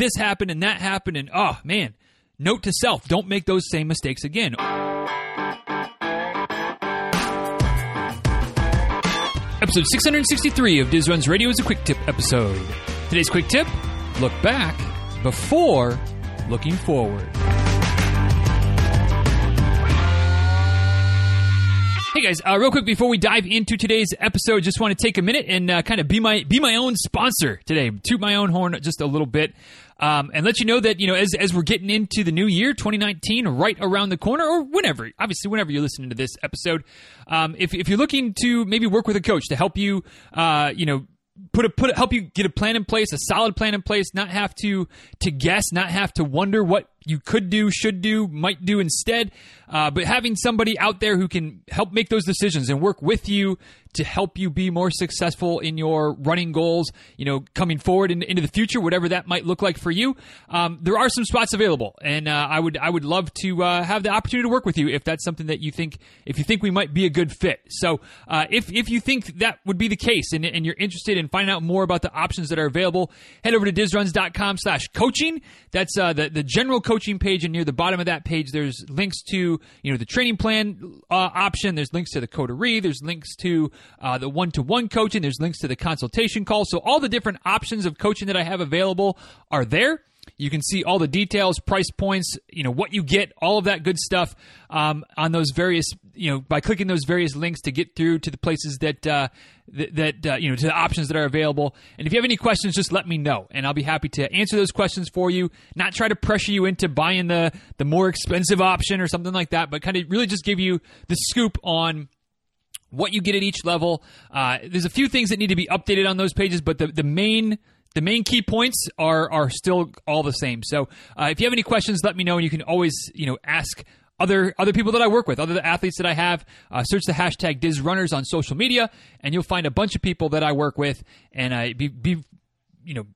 this happened and that happened, and oh, man, note to self, don't make those same mistakes again. Episode 663 of Diz Runs Radio is a quick tip episode. Today's quick tip, look back before looking forward. Hey guys, real quick before we dive into today's episode, just want to take a minute and kind of be my own sponsor today. Toot my own horn just a little bit. And let you know that, you know, as we're getting into the new year, 2019, right around the corner, or whenever, obviously whenever you're listening to this episode, if you're looking to maybe work with a coach to help you, you know, help you get a plan in place, a solid plan in place, not have to guess, not have to wonder what you could do, should do, might do instead, but having somebody out there who can help make those decisions and work with you to help you be more successful in your running goals, you know, coming forward into the future, whatever that might look like for you. There are some spots available, and I would love to have the opportunity to work with you if that's something that you think, if you think we might be a good fit. So if you think that would be the case and you're interested in finding out more about the options that are available, head over to dizruns.com/coaching. That's the general coaching page, and near the bottom of that page there's links to, you know, the training plan option, there's links to the coterie, there's links to the one-to-one coaching, there's links to the consultation call. So all the different options of coaching that I have available are there. You can see all the details, price points, you know, what you get, all of that good stuff on those various, you know, by clicking those various links to get through to the places that you know, to the options that are available. And if you have any questions, just let me know, and I'll be happy to answer those questions for you, not try to pressure you into buying the more expensive option or something like that, but kind of really just give you the scoop on what you get at each level. There's a few things that need to be updated on those pages, but the main key points are still all the same. So if you have any questions, let me know, and you can always, you know, ask other people that I work with, other athletes that I have. Search the hashtag DizRunners on social media, and you'll find a bunch of people that I work with, and you know,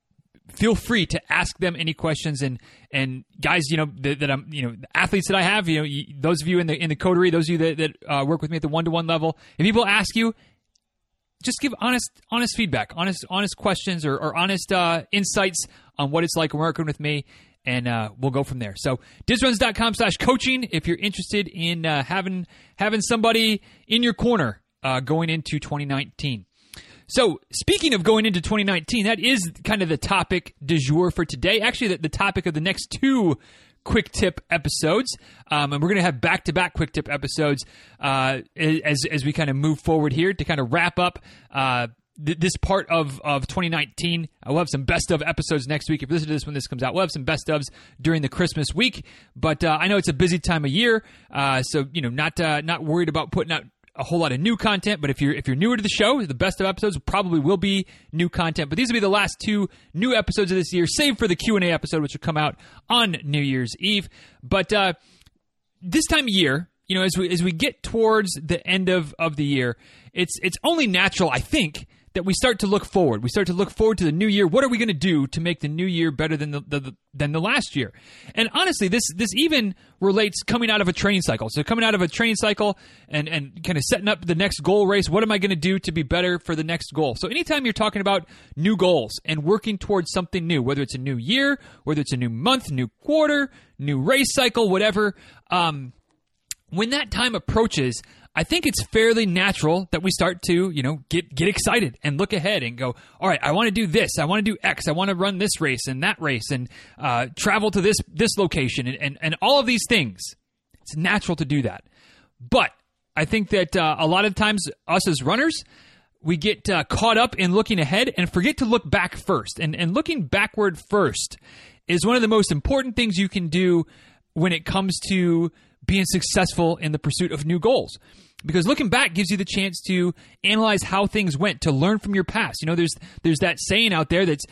feel free to ask them any questions. And guys, you know, that I'm, you know, the athletes that I have, you know, those of you in the coterie, those of you that work with me at the one-to-one level, if people ask you, just give honest feedback, honest questions, or honest insights on what it's like working with me, and we'll go from there. So dizruns.com/coaching if you're interested in having somebody in your corner going into 2019. So speaking of going into 2019, that is kind of the topic du jour for today. Actually, the topic of the next two quick tip episodes, and we're going to have back-to-back quick tip episodes as we kind of move forward here to kind of wrap up this part of 2019. We'll have some best of episodes next week. If you listen to this when this comes out, we'll have some best ofs during the Christmas week. But I know it's a busy time of year, so, you know, not worried about putting out a whole lot of new content, but if you're newer to the show, the best of episodes probably will be new content, but these will be the last two new episodes of this year, save for the Q&A episode, which will come out on New Year's Eve. But this time of year, you know, as we get towards the end of the year, it's only natural, I think, that we start to look forward. We start to look forward to the new year. What are we going to do to make the new year better than the last year? And honestly, this even relates coming out of a training cycle. So coming out of a training cycle and kind of setting up the next goal race, what am I going to do to be better for the next goal? So anytime you're talking about new goals and working towards something new, whether it's a new year, whether it's a new month, new quarter, new race cycle, whatever, when that time approaches, I think it's fairly natural that we start to, you know, get excited and look ahead and go, all right, I want to do this. I want to do X. I want to run this race and that race and travel to this location and all of these things. It's natural to do that. But I think that a lot of times us as runners, we get caught up in looking ahead and forget to look back first. And looking backward first is one of the most important things you can do when it comes to being successful in the pursuit of new goals, because looking back gives you the chance to analyze how things went, to learn from your past. You know, there's that saying out there that's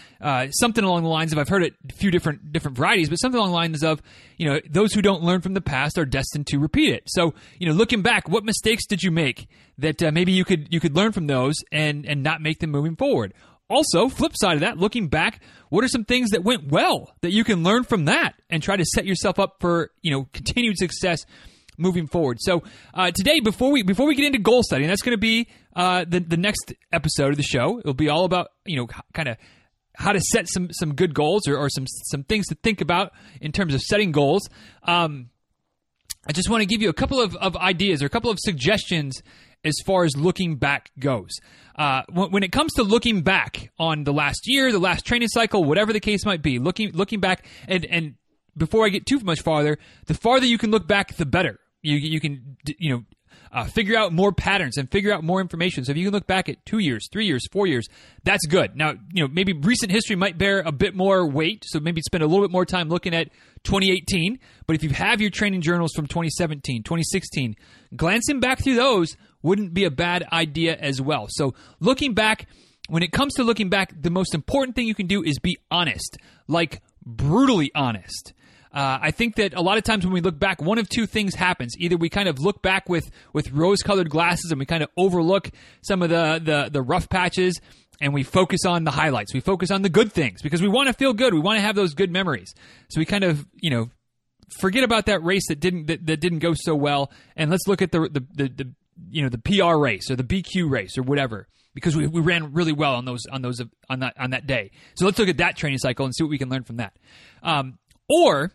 something along the lines of, I've heard it a few different varieties, but something along the lines of, you know, those who don't learn from the past are destined to repeat it. So, you know, looking back, what mistakes did you make that maybe you could learn from those and not make them moving forward? Also, flip side of that, looking back, what are some things that went well that you can learn from that and try to set yourself up for, you know, continued success moving forward? So today, before we get into goal setting, that's going to be the next episode of the show. It'll be all about, you know, kind of how to set some good goals or some things to think about in terms of setting goals. I just want to give you a couple of ideas or a couple of suggestions as far as looking back goes. When it comes to looking back on the last year, the last training cycle, whatever the case might be, looking back, and before I get too much farther, the farther you can look back, the better. You can, figure out more patterns and figure out more information. So if you can look back at 2 years, 3 years, 4 years, that's good. Now, maybe recent history might bear a bit more weight. So maybe spend a little bit more time looking at 2018. But if you have your training journals from 2017, 2016, glancing back through those wouldn't be a bad idea as well. So looking back, when it comes to looking back, the most important thing you can do is be honest, like brutally honest. I think that a lot of times when we look back, one of two things happens. Either we kind of look back with rose-colored glasses and we kind of overlook some of the rough patches and we focus on the highlights. We focus on the good things because we want to feel good. We want to have those good memories. So we kind of, forget about that race that didn't go so well, and let's look at the PR race or the BQ race or whatever, because we ran really well on that day. So let's look at that training cycle and see what we can learn from that. Or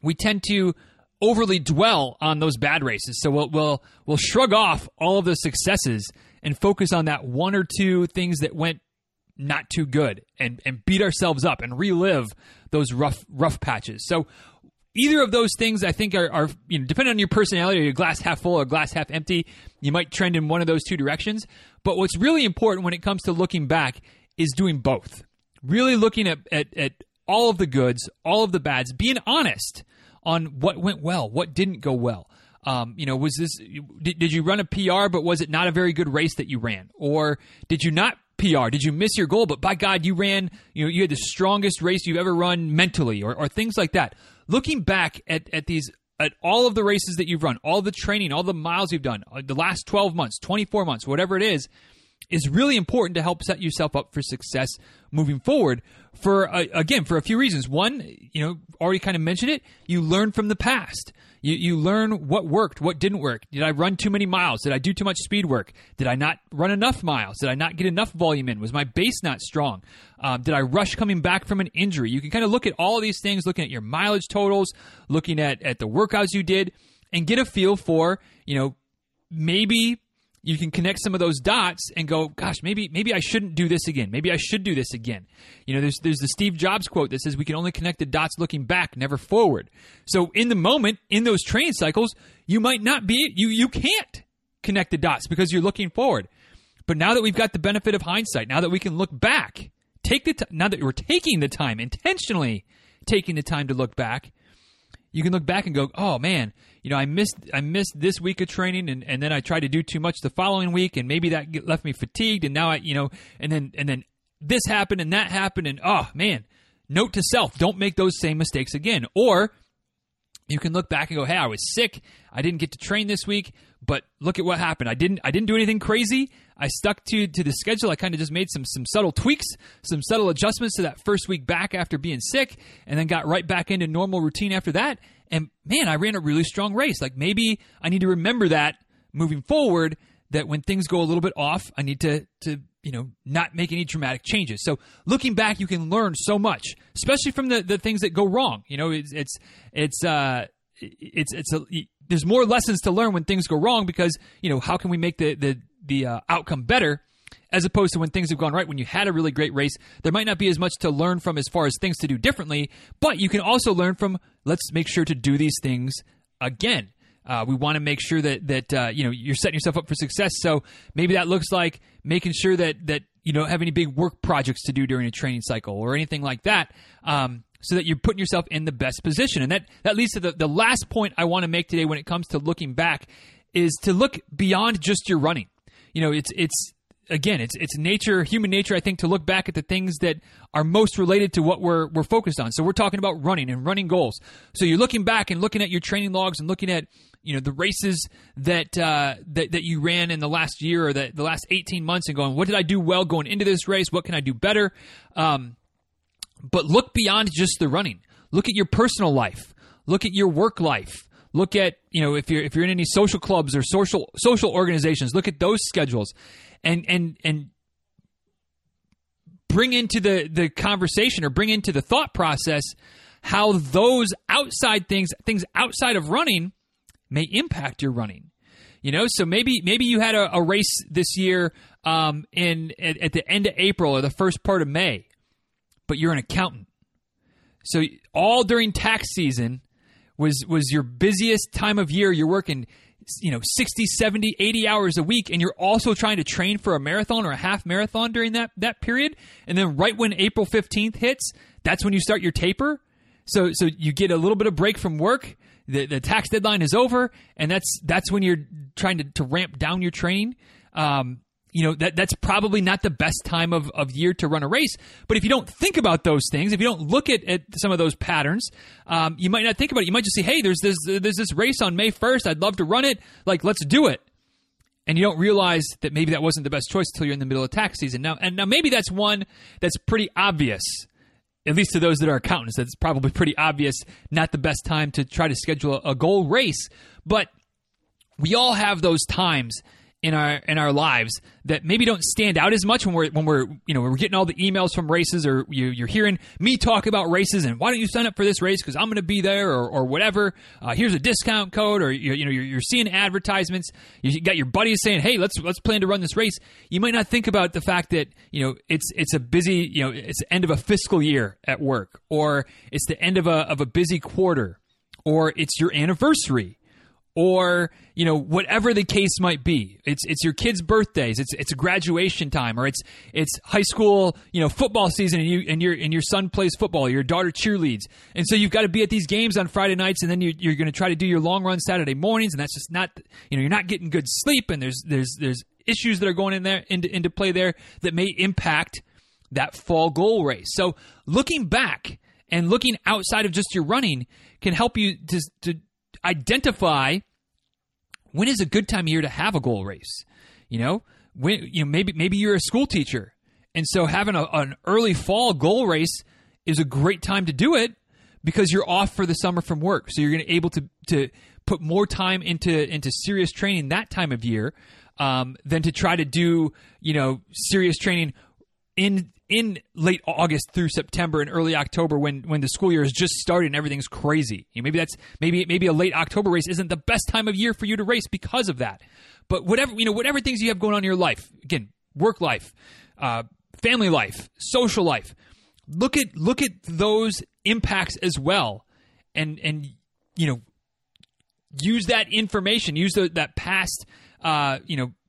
we tend to overly dwell on those bad races. So we'll shrug off all of the successes and focus on that one or two things that went not too good and beat ourselves up and relive those rough patches. So either of those things, I think, are depending on your personality, or your glass half full or glass half empty, you might trend in one of those two directions. But what's really important when it comes to looking back is doing both. Really looking at all of the goods, all of the bads, being honest on what went well, what didn't go well. Did you run a PR, but was it not a very good race that you ran? Or did you not PR? Did you miss your goal, but by God, you ran, you had the strongest race you've ever run mentally, or things like that. Looking back at all of the races that you've run, all the training, all the miles you've done, the last 12 months, 24 months, whatever it is really important to help set yourself up for success moving forward for a few reasons. One, already kind of mentioned it, you learn from the past. You learn what worked, what didn't work. Did I run too many miles? Did I do too much speed work? Did I not run enough miles? Did I not get enough volume in? Was my base not strong? Did I rush coming back from an injury? You can kind of look at all of these things, looking at your mileage totals, looking at the workouts you did, and get a feel for, maybe you can connect some of those dots and go, gosh, maybe I shouldn't do this again. Maybe I should do this again. There's the Steve Jobs quote that says we can only connect the dots looking back, never forward. So in the moment, in those training cycles, you might not be, you can't connect the dots because you're looking forward. But now that we've got the benefit of hindsight, now that we can look back, now that we're taking the time, intentionally taking the time to look back, you can look back and go, oh man, I missed this week of training and then I tried to do too much the following week and maybe that left me fatigued and now and then this happened and that happened and oh man, note to self, don't make those same mistakes again. Or you can look back and go, hey, I was sick. I didn't get to train this week, but look at what happened. I didn't do anything crazy. I stuck to the schedule. I kind of just made some subtle tweaks, some subtle adjustments to that first week back after being sick, and then got right back into normal routine after that. And man, I ran a really strong race. Like maybe I need to remember that moving forward, that when things go a little bit off, I need to not make any dramatic changes. So looking back, you can learn so much, especially from the things that go wrong. There's more lessons to learn when things go wrong because, how can we make the outcome better as opposed to when things have gone right. When you had a really great race, there might not be as much to learn from as far as things to do differently, but you can also learn from, let's make sure to do these things again. We want to make sure that you're setting yourself up for success. So maybe that looks like making sure that you don't have any big work projects to do during a training cycle or anything like that, so that you're putting yourself in the best position. And that leads to the last point I want to make today when it comes to looking back is to look beyond just your running. It's nature, human nature, I think, to look back at the things that are most related to what we're focused on. So we're talking about running and running goals. So you're looking back and looking at your training logs and looking at the races that you ran in the last year or the last 18 months and going, what did I do well going into this race? What can I do better? But look beyond just the running. Look at your personal life. Look at your work life. Look at, if you're in any social clubs or social organizations, look at those schedules and bring into the conversation or bring into the thought process how those outside things outside of running may impact your running. You know, so maybe you had a race this year at the end of April or the first part of May, but you're an accountant. So all during tax season was your busiest time of year. You're working, 60, 70, 80 hours a week, and you're also trying to train for a marathon or a half marathon during that period. And then right when April 15th hits, that's when you start your taper. So you get a little bit of break from work. The tax deadline is over, and that's when you're trying to ramp down your training. That's probably not the best time of year to run a race. But if you don't think about those things, if you don't look at some of those patterns, you might not think about it. You might just say, hey, there's this race on May 1st. I'd love to run it. Like, let's do it. And you don't realize that maybe that wasn't the best choice until you're in the middle of tax season. Now maybe that's one that's pretty obvious. At least to those that are accountants, that's probably pretty obvious, not the best time to try to schedule a goal race. But we all have those times in our lives that maybe don't stand out as much when we're getting all the emails from races, or you're hearing me talk about races and why don't you sign up for this race because I'm going to be there or whatever. Here's a discount code, or you're seeing advertisements. You got your buddies saying, hey, let's plan to run this race. You might not think about the fact that it's a busy it's the end of a fiscal year at work, or it's the end of a busy quarter, or it's your anniversary. Or, whatever the case might be, it's your kids' birthdays, it's graduation time, or it's high school, football season, and your son plays football, your daughter cheerleads, and so you've got to be at these games on Friday nights, and then you're going to try to do your long run Saturday mornings, and that's just not, you're not getting good sleep, and there's issues that are going into play there that may impact that fall goal race. So looking back and looking outside of just your running can help you to identify. When is a good time of year to have a goal race? Maybe you're a school teacher, and so having an early fall goal race is a great time to do it because you're off for the summer from work. So you're going to able to put more time into serious training that time of year than to try to do serious training in late August through September and early October when the school year is just started and everything's crazy. Maybe a late October race isn't the best time of year for you to race because of that. But whatever things you have going on in your life, again, work life, family life, social life, look at those impacts as well, and use that information, use that past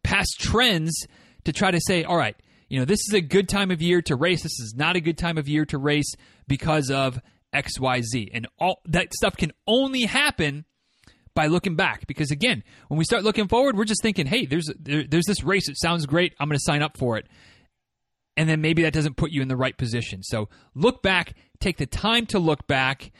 past trends to try to say, all right, this is a good time of year to race. This is not a good time of year to race because of X, Y, Z. And all that stuff can only happen by looking back. Because again, when we start looking forward, we're just thinking, hey, there's this race. It sounds great. I'm going to sign up for it. And then maybe that doesn't put you in the right position. So look back, take the time to look back,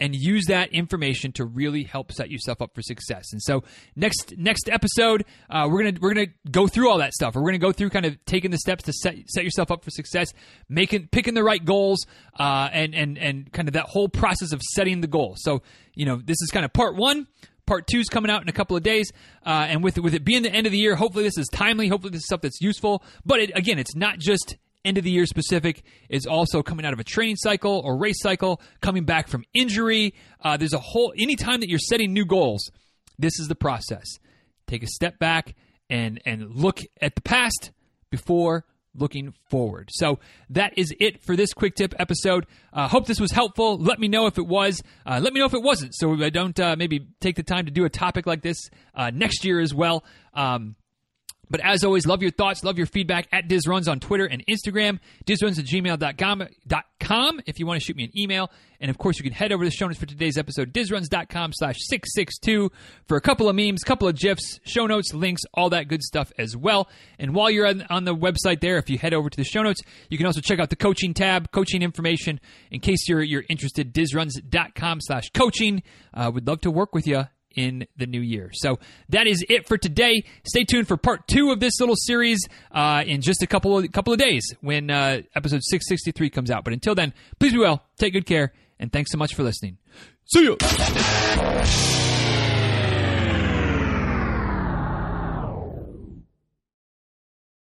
and use that information to really help set yourself up for success. And so next episode, we're gonna go through all that stuff. We're gonna go through kind of taking the steps to set yourself up for success, picking the right goals, and kind of that whole process of setting the goal. So this is kind of part one. Part two is coming out in a couple of days, and with it being the end of the year, hopefully this is timely. Hopefully this is stuff that's useful. But it's not just end of the year specific. Is also coming out of a training cycle or race cycle, coming back from injury. There's a whole, anytime that you're setting new goals, this is the process. Take a step back and look at the past before looking forward. So that is it for this quick tip episode. Hope this was helpful. Let me know if it was. Let me know if it wasn't, so I don't maybe take the time to do a topic like this next year as well. But as always, love your thoughts, love your feedback at DizRuns on Twitter and Instagram, DizRuns@gmail.com if you want to shoot me an email. And of course, you can head over to the show notes for today's episode, DizRuns.com/662 for a couple of memes, couple of GIFs, show notes, links, all that good stuff as well. And while you're on the website there, if you head over to the show notes, you can also check out the coaching tab, coaching information. In case you're interested, DizRuns.com/coaching. Would love to work with you in the new year. So that is it for today. Stay tuned for part two of this little series in just a couple of days when episode 663 comes out. But until then, please be well, take good care, and thanks so much for listening. See ya!